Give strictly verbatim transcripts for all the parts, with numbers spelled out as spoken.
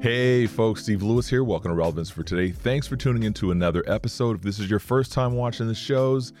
Hey folks, Steve Lewis here. Welcome to Relevance for Today. Thanks for tuning in to another episode. If this is your first time watching the shows,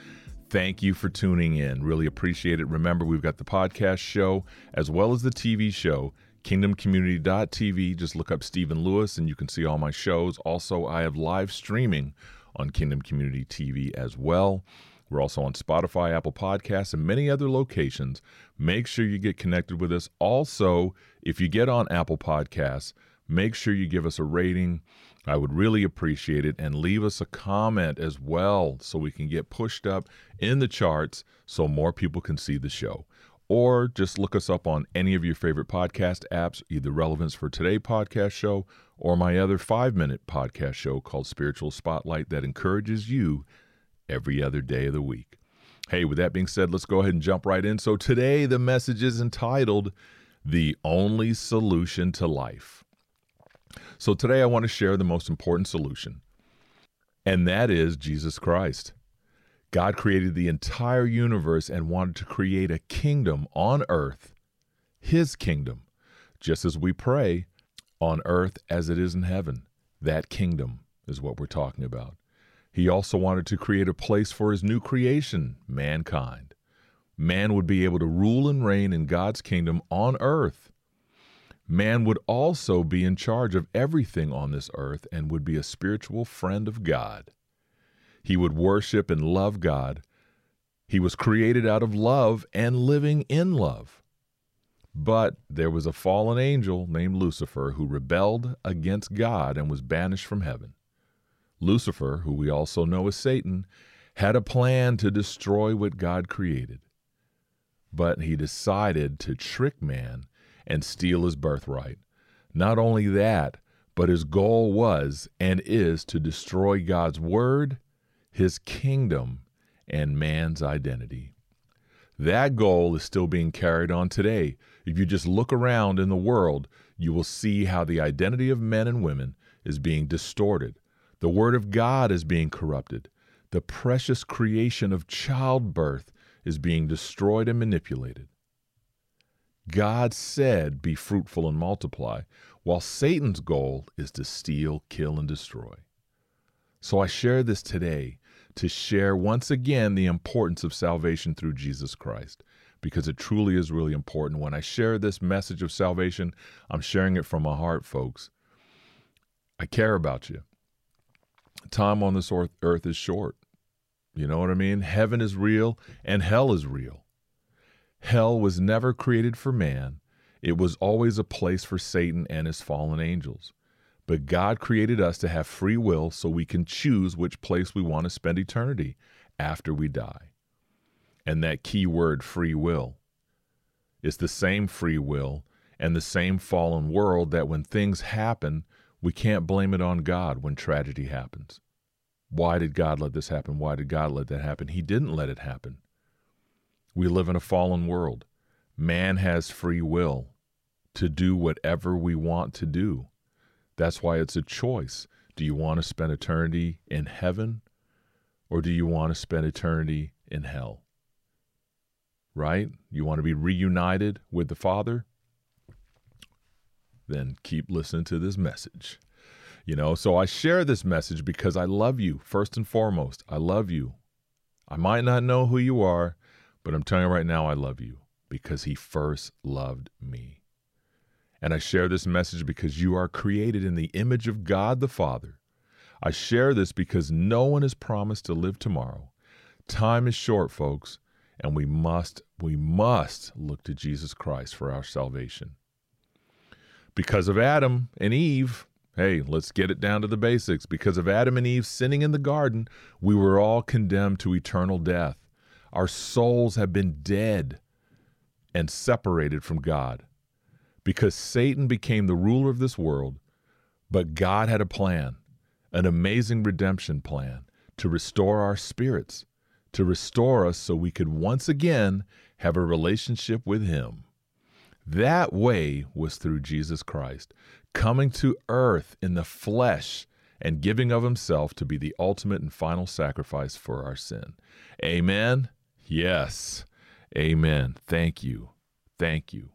thank you for tuning in. Really appreciate it. Remember, we've got the podcast show as well as the T V show, kingdom community dot t v. Just look up Stephen Lewis and you can see all my shows. Also, I have live streaming on Kingdom Community T V as well. We're also on Spotify, Apple Podcasts, and many other locations. Make sure you get connected with us. Also, if you get on Apple Podcasts, make sure you give us a rating. I would really appreciate it. And leave us a comment as well so we can get pushed up in the charts so more people can see the show. Or just look us up on any of your favorite podcast apps, either Relevance for Today podcast show or my other five-minute podcast show called Spiritual Spotlight that encourages you every other day of the week. Hey, with that being said, let's go ahead and jump right in. So today the message is entitled, The Only Solution to Life. So today I want to share the most important solution, and that is Jesus Christ. God created the entire universe and wanted to create a kingdom on earth, his kingdom, just as we pray on earth as it is in heaven. That kingdom is what we're talking about. He also wanted to create a place for his new creation, mankind. Man would be able to rule and reign in God's kingdom on earth. Man would also be in charge of everything on this earth and would be a spiritual friend of God. He would worship and love God. He was created out of love and living in love. But there was a fallen angel named Lucifer who rebelled against God and was banished from heaven. Lucifer, who we also know as Satan, had a plan to destroy what God created. But he decided to trick man and steal his birthright. Not only that, but his goal was and is to destroy God's word, his kingdom, and man's identity. That goal is still being carried on today. If you just look around in the world, you will see how the identity of men and women is being distorted. The word of God is being corrupted. The precious creation of childbirth is being destroyed and manipulated. God said, be fruitful and multiply, while Satan's goal is to steal, kill, and destroy. So I share this today to share once again the importance of salvation through Jesus Christ, because it truly is really important. When I share this message of salvation, I'm sharing it from my heart, folks. I care about you. Time on this earth is short. You know what I mean? Heaven is real and hell is real. Hell was never created for man. It was always a place for Satan and his fallen angels. But God created us to have free will so we can choose which place we want to spend eternity after we die. And that key word, free will, is the same free will and the same fallen world that when things happen, we can't blame it on God when tragedy happens. Why did God let this happen? Why did God let that happen? He didn't let it happen. We live in a fallen world. Man has free will to do whatever we want to do. That's why it's a choice. Do you want to spend eternity in heaven or do you want to spend eternity in hell? Right? You want to be reunited with the Father? Then keep listening to this message. You know, so I share this message because I love you. First and foremost, I love you. I might not know who you are, but I'm telling you right now, I love you because he first loved me. And I share this message because you are created in the image of God the Father. I share this because no one is promised to live tomorrow. Time is short, folks, and we must, we must look to Jesus Christ for our salvation. Because of Adam and Eve, hey, let's get it down to the basics. Because of Adam and Eve sinning in the garden, we were all condemned to eternal death. Our souls have been dead and separated from God because Satan became the ruler of this world, but God had a plan, an amazing redemption plan to restore our spirits, to restore us so we could once again have a relationship with him. That way was through Jesus Christ, coming to earth in the flesh and giving of himself to be the ultimate and final sacrifice for our sin. Amen? Yes. Amen. Thank you. Thank you.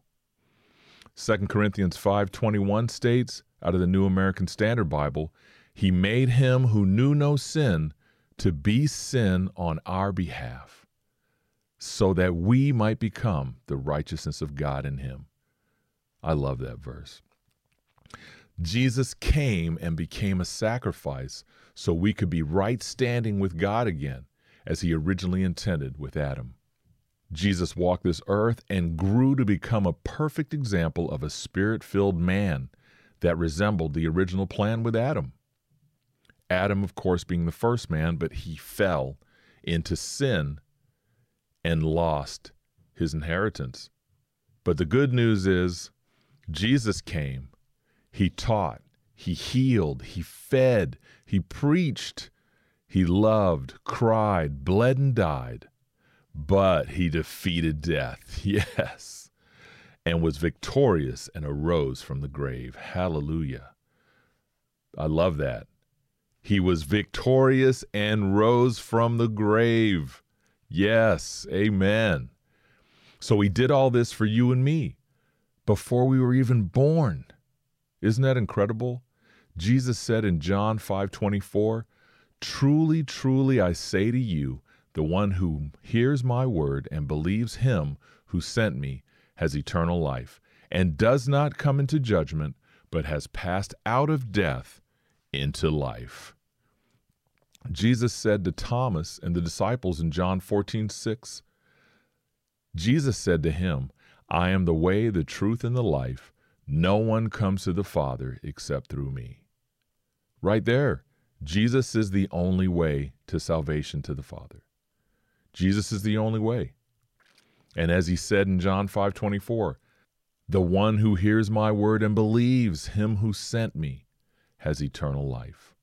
Second Corinthians five twenty-one states, out of the New American Standard Bible, he made him who knew no sin to be sin on our behalf, so that we might become the righteousness of God in him. I love that verse. Jesus came and became a sacrifice so we could be right standing with God again, as he originally intended with Adam. Jesus walked this earth and grew to become a perfect example of a spirit-filled man that resembled the original plan with Adam. Adam, of course, being the first man, but he fell into sin and lost his inheritance. But the good news is Jesus came. He taught, he healed, he fed, he preached, he loved, cried, bled and died, but he defeated death, yes, and was victorious and arose from the grave. Hallelujah. I love that. He was victorious and rose from the grave. Yes, amen. So he did all this for you and me before we were even born. Isn't that incredible? Jesus said in John five twenty-four, truly, truly, I say to you, the one who hears my word and believes him who sent me has eternal life and does not come into judgment, but has passed out of death into life. Jesus said to Thomas and the disciples in John fourteen six, Jesus said to him, I am the way, the truth, and the life. No one comes to the Father except through me. Right there, Jesus is the only way to salvation to the Father. Jesus is the only way. And as he said in John five twenty-four, the one who hears my word and believes him who sent me has eternal life.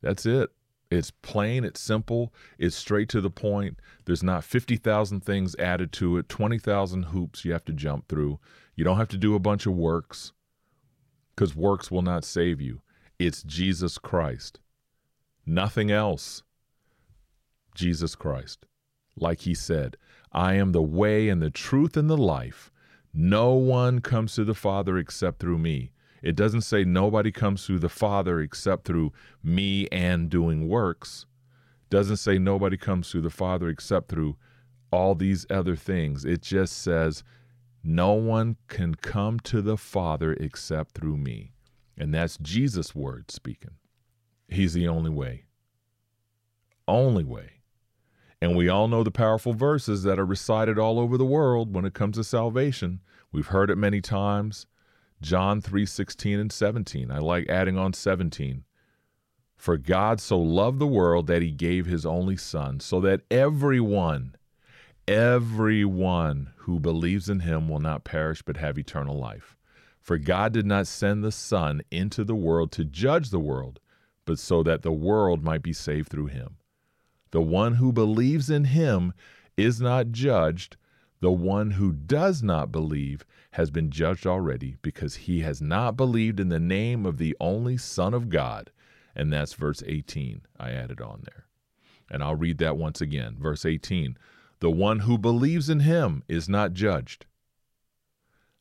That's it. It's plain, it's simple, it's straight to the point. There's not fifty thousand things added to it, twenty thousand hoops you have to jump through. You don't have to do a bunch of works, because works will not save you. It's Jesus Christ. Nothing else. Jesus Christ. Like he said, I am the way and the truth and the life. No one comes to the Father except through me. It doesn't say nobody comes through the Father except through me and doing works. Doesn't say nobody comes through the Father except through all these other things. It just says, no one can come to the Father except through me. And that's Jesus' word speaking. He's the only way. Only way. And we all know the powerful verses that are recited all over the world when it comes to salvation. We've heard it many times. John three sixteen and seventeen. I like adding on seventeen. For God so loved the world that he gave his only son, so that everyone, everyone who believes in him will not perish but have eternal life. For God did not send the Son into the world to judge the world, but so that the world might be saved through him. The one who believes in him is not judged. The one who does not believe has been judged already, because he has not believed in the name of the only Son of God. And that's verse eighteen I added on there. And I'll read that once again. Verse eighteen, the one who believes in him is not judged.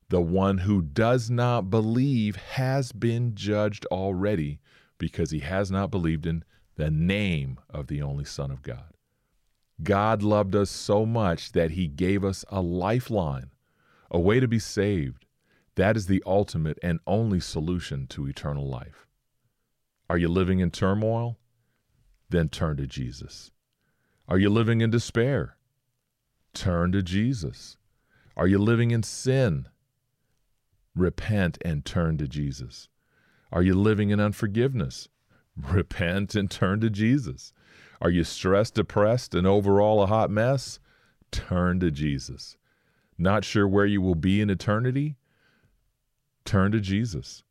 The one who does not believe has been judged already, because he has not believed in the name of the only Son of God. God loved us so much that he gave us a lifeline, a way to be saved. That is the ultimate and only solution to eternal life. Are you living in turmoil? Then turn to Jesus. Are you living in despair? Turn to Jesus. Are you living in sin? Repent and turn to Jesus. Are you living in unforgiveness? Repent and turn to Jesus. Are you stressed, depressed, and overall a hot mess? Turn to Jesus. Not sure where you will be in eternity? Turn to Jesus.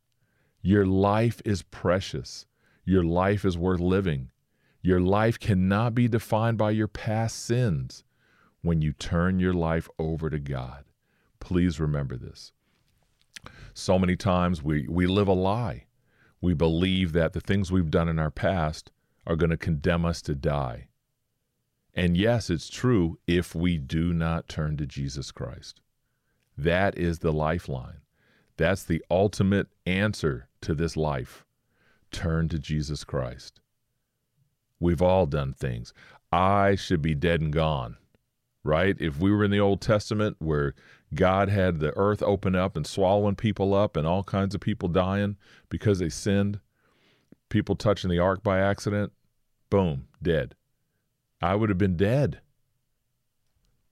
Your life is precious. Your life is worth living. Your life cannot be defined by your past sins when you turn your life over to God. Please remember this. So many times we, we live a lie. We believe that the things we've done in our past are going to condemn us to die. And yes, it's true if we do not turn to Jesus Christ. That is the lifeline. That's the ultimate answer to this life. Turn to Jesus Christ. We've all done things. I should be dead and gone, right? If we were in the Old Testament where God had the earth open up and swallowing people up and all kinds of people dying because they sinned, people touching the ark by accident, boom, dead. I would have been dead.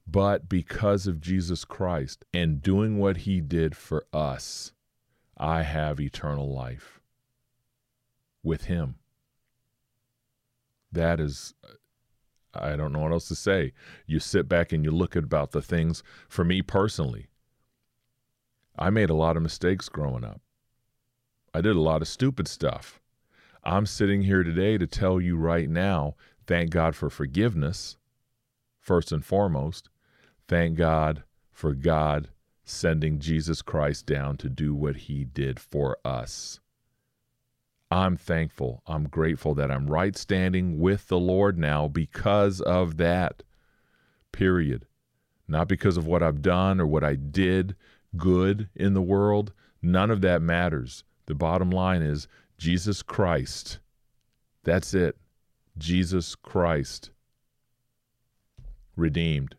But because of Jesus Christ and doing what he did for us, I have eternal life with him. That is, I don't know what else to say. You sit back and you look at about the things. For me personally, I made a lot of mistakes growing up. I did a lot of stupid stuff. I'm sitting here today to tell you right now, thank God for forgiveness, first and foremost. Thank God for God sending Jesus Christ down to do what he did for us. I'm thankful. I'm grateful that I'm right standing with the Lord now because of that, period. Not because of what I've done or what I did good in the world. None of that matters. The bottom line is Jesus Christ. That's it. Jesus Christ. Redeemed.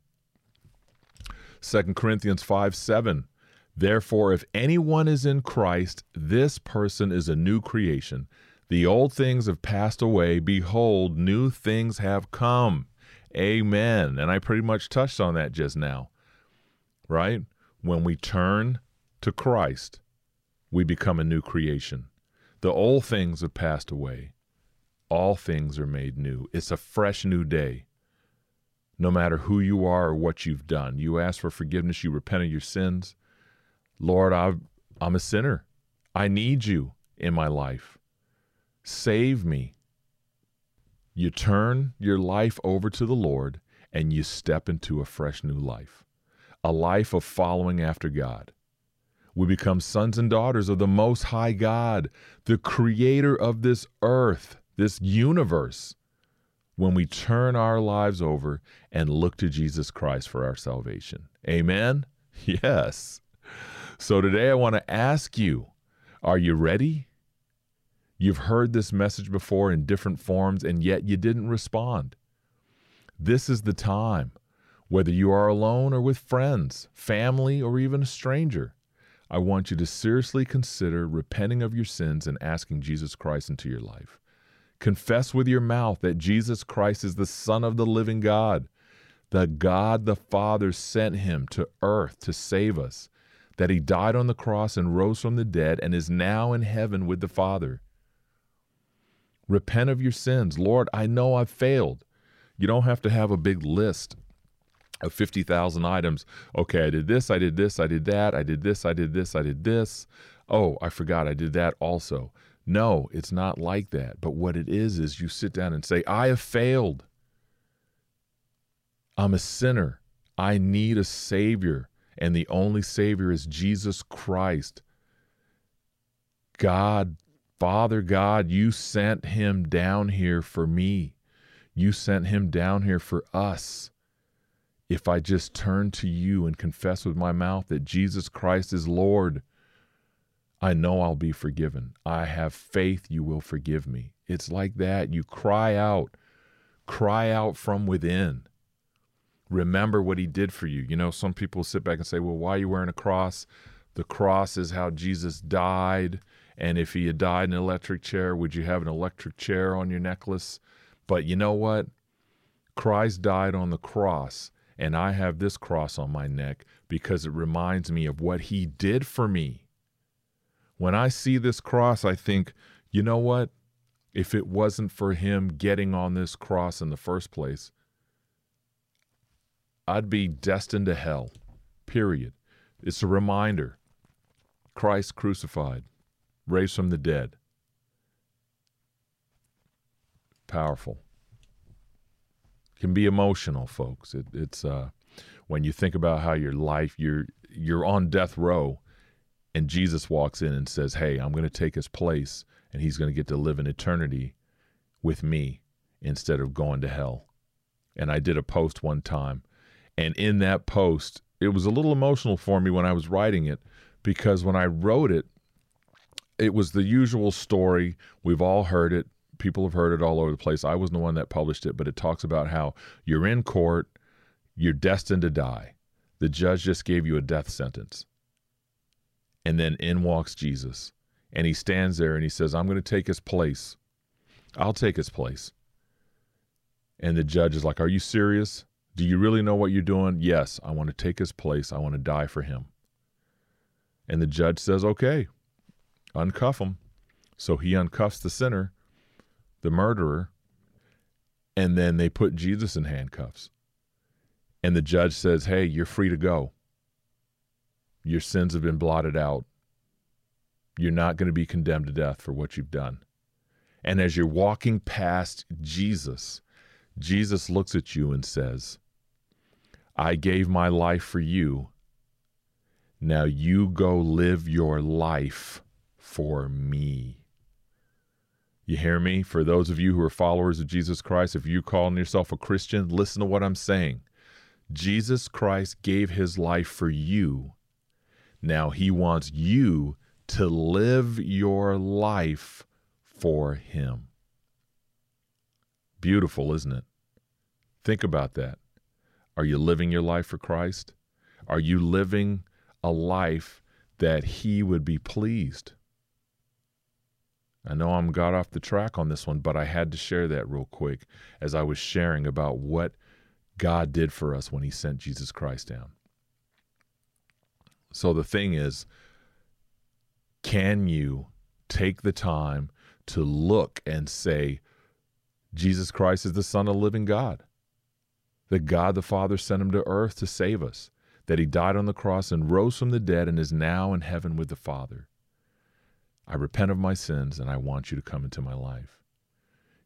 Second Corinthians five seven. Therefore, if anyone is in Christ, this person is a new creation. The old things have passed away. Behold, new things have come. Amen. And I pretty much touched on that just now, right? When we turn to Christ, we become a new creation. The old things have passed away. All things are made new. It's a fresh new day. No matter who you are or what you've done, you ask for forgiveness, you repent of your sins. Lord, I've, I'm a sinner. I need you in my life. Save me. You turn your life over to the Lord and you step into a fresh new life, a life of following after God. We become sons and daughters of the Most High God, the creator of this earth, this universe, when we turn our lives over and look to Jesus Christ for our salvation. Amen? Yes. So today I want to ask you, are you ready? You've heard this message before in different forms, and yet you didn't respond. This is the time, whether you are alone or with friends, family, or even a stranger. I want you to seriously consider repenting of your sins and asking Jesus Christ into your life. Confess with your mouth that Jesus Christ is the Son of the living God, that God the Father sent him to earth to save us, that he died on the cross and rose from the dead and is now in heaven with the Father. Repent of your sins. Lord, I know I've failed. You don't have to have a big list of fifty thousand items. Okay, I did this, I did this, I did that, I did this, I did this, I did this. Oh, I forgot I did that also. No, it's not like that. But what it is, is you sit down and say, I have failed. I'm a sinner. I need a Savior. And the only Savior is Jesus Christ. God, Father God, you sent him down here for me. You sent him down here for us. If I just turn to you and confess with my mouth that Jesus Christ is Lord, I know I'll be forgiven. I have faith you will forgive me. It's like that. You cry out, cry out from within. Remember what he did for you. You know, some people sit back and say, well, why are you wearing a cross? The cross is how Jesus died. And if he had died in an electric chair, would you have an electric chair on your necklace? But you know what? Christ died on the cross, and I have this cross on my neck because it reminds me of what he did for me. When I see this cross, I think, you know what? If it wasn't for him getting on this cross in the first place, I'd be destined to hell, period. It's a reminder. Christ crucified, raised from the dead. Powerful. Can be emotional, folks. It, it's uh, when you think about how your life, you're you're on death row, and Jesus walks in and says, "Hey, I'm going to take his place, and he's going to get to live in eternity with me instead of going to hell." And I did a post one time, and in that post, it was a little emotional for me when I was writing it, because when I wrote it, it was the usual story. We've all heard it. People have heard it all over the place. I wasn't the one that published it, but it talks about how you're in court, you're destined to die. The judge just gave you a death sentence. And then in walks Jesus. And he stands there and he says, "I'm going to take his place. I'll take his place." And the judge is like, "Are you serious? Do you really know what you're doing?" "Yes, I want to take his place. I want to die for him." And the judge says, "Okay, uncuff him." So he uncuffs the sinner, the murderer, and then they put Jesus in handcuffs. And the judge says, "Hey, you're free to go. Your sins have been blotted out. You're not going to be condemned to death for what you've done." And as you're walking past Jesus, Jesus looks at you and says, "I gave my life for you. Now you go live your life for me." You hear me? For those of you who are followers of Jesus Christ, if you're calling yourself a Christian, listen to what I'm saying. Jesus Christ gave his life for you. Now he wants you to live your life for him. Beautiful, isn't it? Think about that. Are you living your life for Christ? Are you living a life that he would be pleased? I know I'm got off the track on this one, but I had to share that real quick as I was sharing about what God did for us when he sent Jesus Christ down. So the thing is, can you take the time to look and say, Jesus Christ is the Son of the living God, that God the Father sent him to earth to save us, that he died on the cross and rose from the dead and is now in heaven with the Father. I repent of my sins, and I want you to come into my life.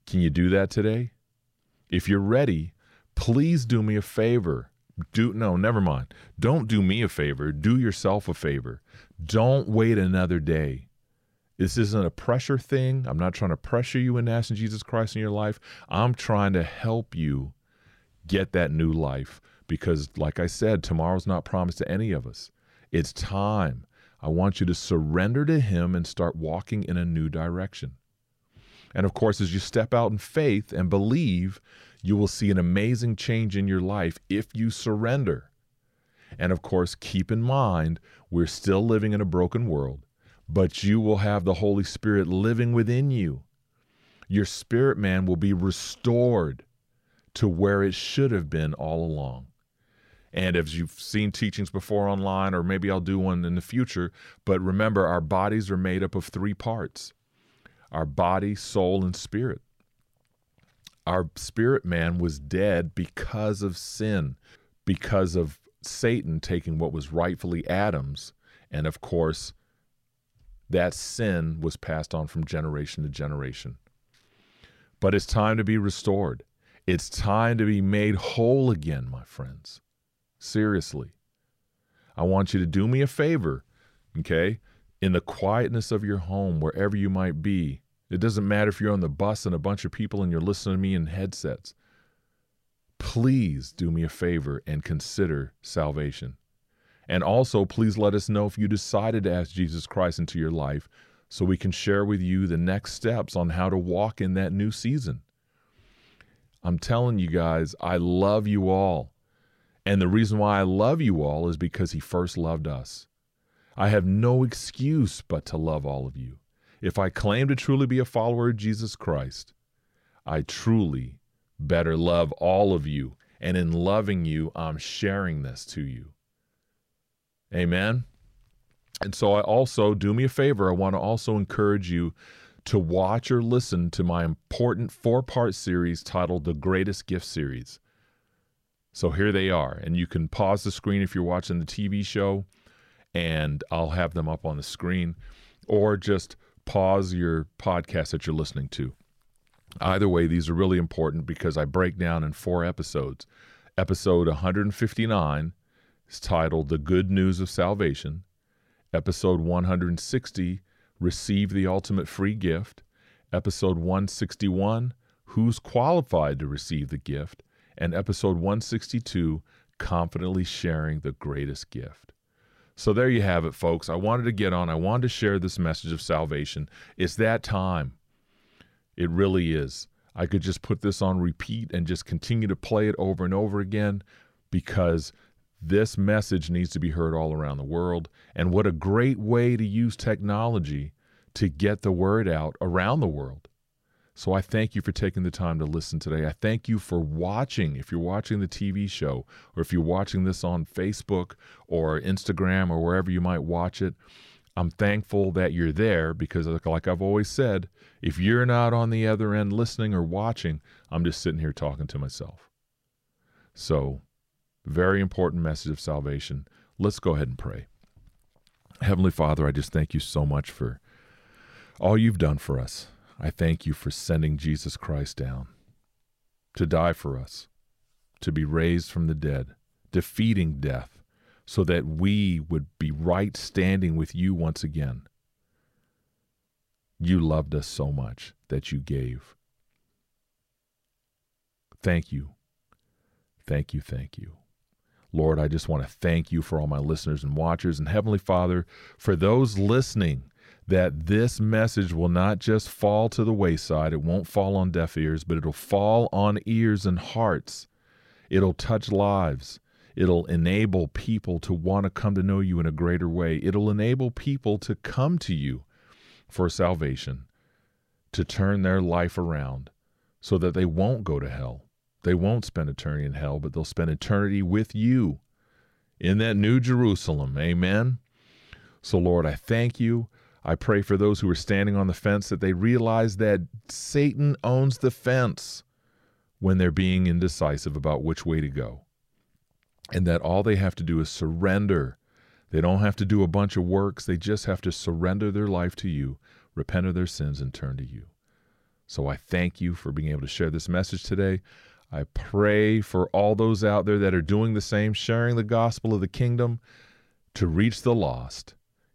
Can you do that today? If you're ready, please do me a favor. Do No, never mind. Don't do me a favor. Do yourself a favor. Don't wait another day. This isn't a pressure thing. I'm not trying to pressure you in asking Jesus Christ in your life. I'm trying to help you get that new life because, like I said, tomorrow's not promised to any of us. It's time. I want you to surrender to him and start walking in a new direction. And of course, as you step out in faith and believe, you will see an amazing change in your life if you surrender. And of course, keep in mind, we're still living in a broken world, but you will have the Holy Spirit living within you. Your spirit man will be restored to where it should have been all along. And if you've seen teachings before online, or maybe I'll do one in the future, but remember, our bodies are made up of three parts: our body, soul, and spirit. Our spirit man was dead because of sin, because of Satan taking what was rightfully Adam's. And of course, that sin was passed on from generation to generation. But it's time to be restored. It's time to be made whole again, my friends. Seriously, I want you to do me a favor, okay? In the quietness of your home, wherever you might be, it doesn't matter if you're on the bus and a bunch of people and you're listening to me in headsets, please do me a favor and consider salvation. And also, please let us know if you decided to ask Jesus Christ into your life so we can share with you the next steps on how to walk in that new season. I'm telling you guys, I love you all. And the reason why I love you all is because he first loved us. I have no excuse but to love all of you. If I claim to truly be a follower of Jesus Christ, I truly better love all of you. And in loving you, I'm sharing this to you. Amen. And so I also, do me a favor, I want to also encourage you to watch or listen to my important four-part series titled The Greatest Gift Series. So here they are, and you can pause the screen if you're watching the T V show and I'll have them up on the screen, or just pause your podcast that you're listening to. Either way, these are really important because I break down in four episodes. Episode one fifty-nine is titled The Good News of Salvation. Episode one sixty, Receive the Ultimate Free Gift. Episode one sixty-one, Who's Qualified to Receive the Gift? And episode one sixty-two, Confidently Sharing the Greatest Gift. So there you have it, folks. I wanted to get on. I wanted to share this message of salvation. It's that time. It really is. I could just put this on repeat and just continue to play it over and over again, because this message needs to be heard all around the world. And what a great way to use technology to get the word out around the world. So I thank you for taking the time to listen today. I thank you for watching. If you're watching the T V show, or if you're watching this on Facebook or Instagram or wherever you might watch it, I'm thankful that you're there, because like I've always said, if you're not on the other end listening or watching, I'm just sitting here talking to myself. So, very important message of salvation. Let's go ahead and pray. Heavenly Father, I just thank you so much for all you've done for us. I thank you for sending Jesus Christ down to die for us, to be raised from the dead, defeating death, so that we would be right standing with you once again. You loved us so much that you gave. Thank you. Thank you, thank you. Lord, I just want to thank you for all my listeners and watchers, and Heavenly Father, for those listening, that this message will not just fall to the wayside. It won't fall on deaf ears, but it'll fall on ears and hearts. It'll touch lives. It'll enable people to want to come to know you in a greater way. It'll enable people to come to you for salvation, to turn their life around so that they won't go to hell. They won't spend eternity in hell, but they'll spend eternity with you in that new Jerusalem. Amen. So, Lord, I thank you. I pray for those who are standing on the fence, that they realize that Satan owns the fence when they're being indecisive about which way to go, and that all they have to do is surrender. They don't have to do a bunch of works. They just have to surrender their life to you, repent of their sins, and turn to you. So I thank you for being able to share this message today. I pray for all those out there that are doing the same, sharing the gospel of the kingdom to reach the lost.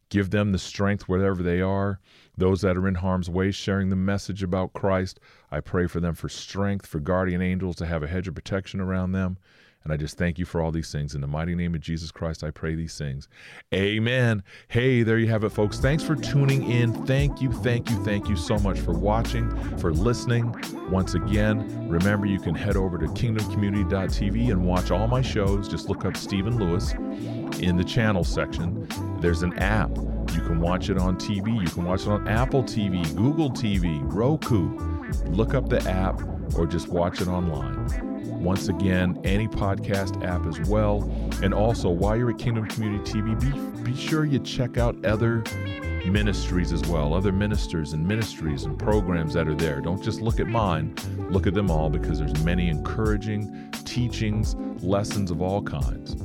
Give them the strength wherever they are. Those that are in harm's way, sharing the message about Christ, I pray for them for strength, for guardian angels to have a hedge of protection around them. And I just thank you for all these things. In the mighty name of Jesus Christ, I pray these things. Amen. Hey, there you have it, folks. Thanks for tuning in. Thank you, thank you, thank you so much for watching, for listening. Once again, remember, you can head over to kingdom community dot t v and watch all my shows. Just look up Stephen Lewis in the channel section. There's an app. You can watch it on T V. You can watch it on Apple T V, Google T V, Roku. Look up the app or just watch it online. Once again, any podcast app as well. And also, while you're at Kingdom Community T V, be, be sure you check out other ministries as well, other ministers and ministries and programs that are there. Don't just look at mine. Look at them all, because there's many encouraging teachings, lessons of all kinds.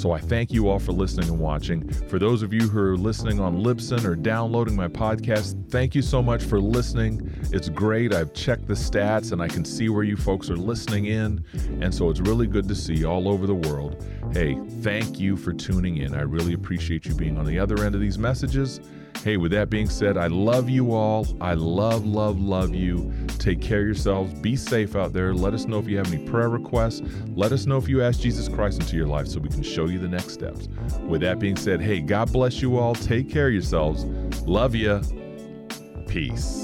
So I thank you all for listening and watching. For those of you who are listening on Libsyn or downloading my podcast, thank you so much for listening. It's great. I've checked the stats and I can see where you folks are listening in. And so it's really good to see all over the world. Hey, thank you for tuning in. I really appreciate you being on the other end of these messages. Hey, with that being said, I love you all. I love, love, love you. Take care of yourselves. Be safe out there. Let us know if you have any prayer requests. Let us know if you ask Jesus Christ into your life so we can show you the next steps. With that being said, hey, God bless you all. Take care of yourselves. Love you. Peace.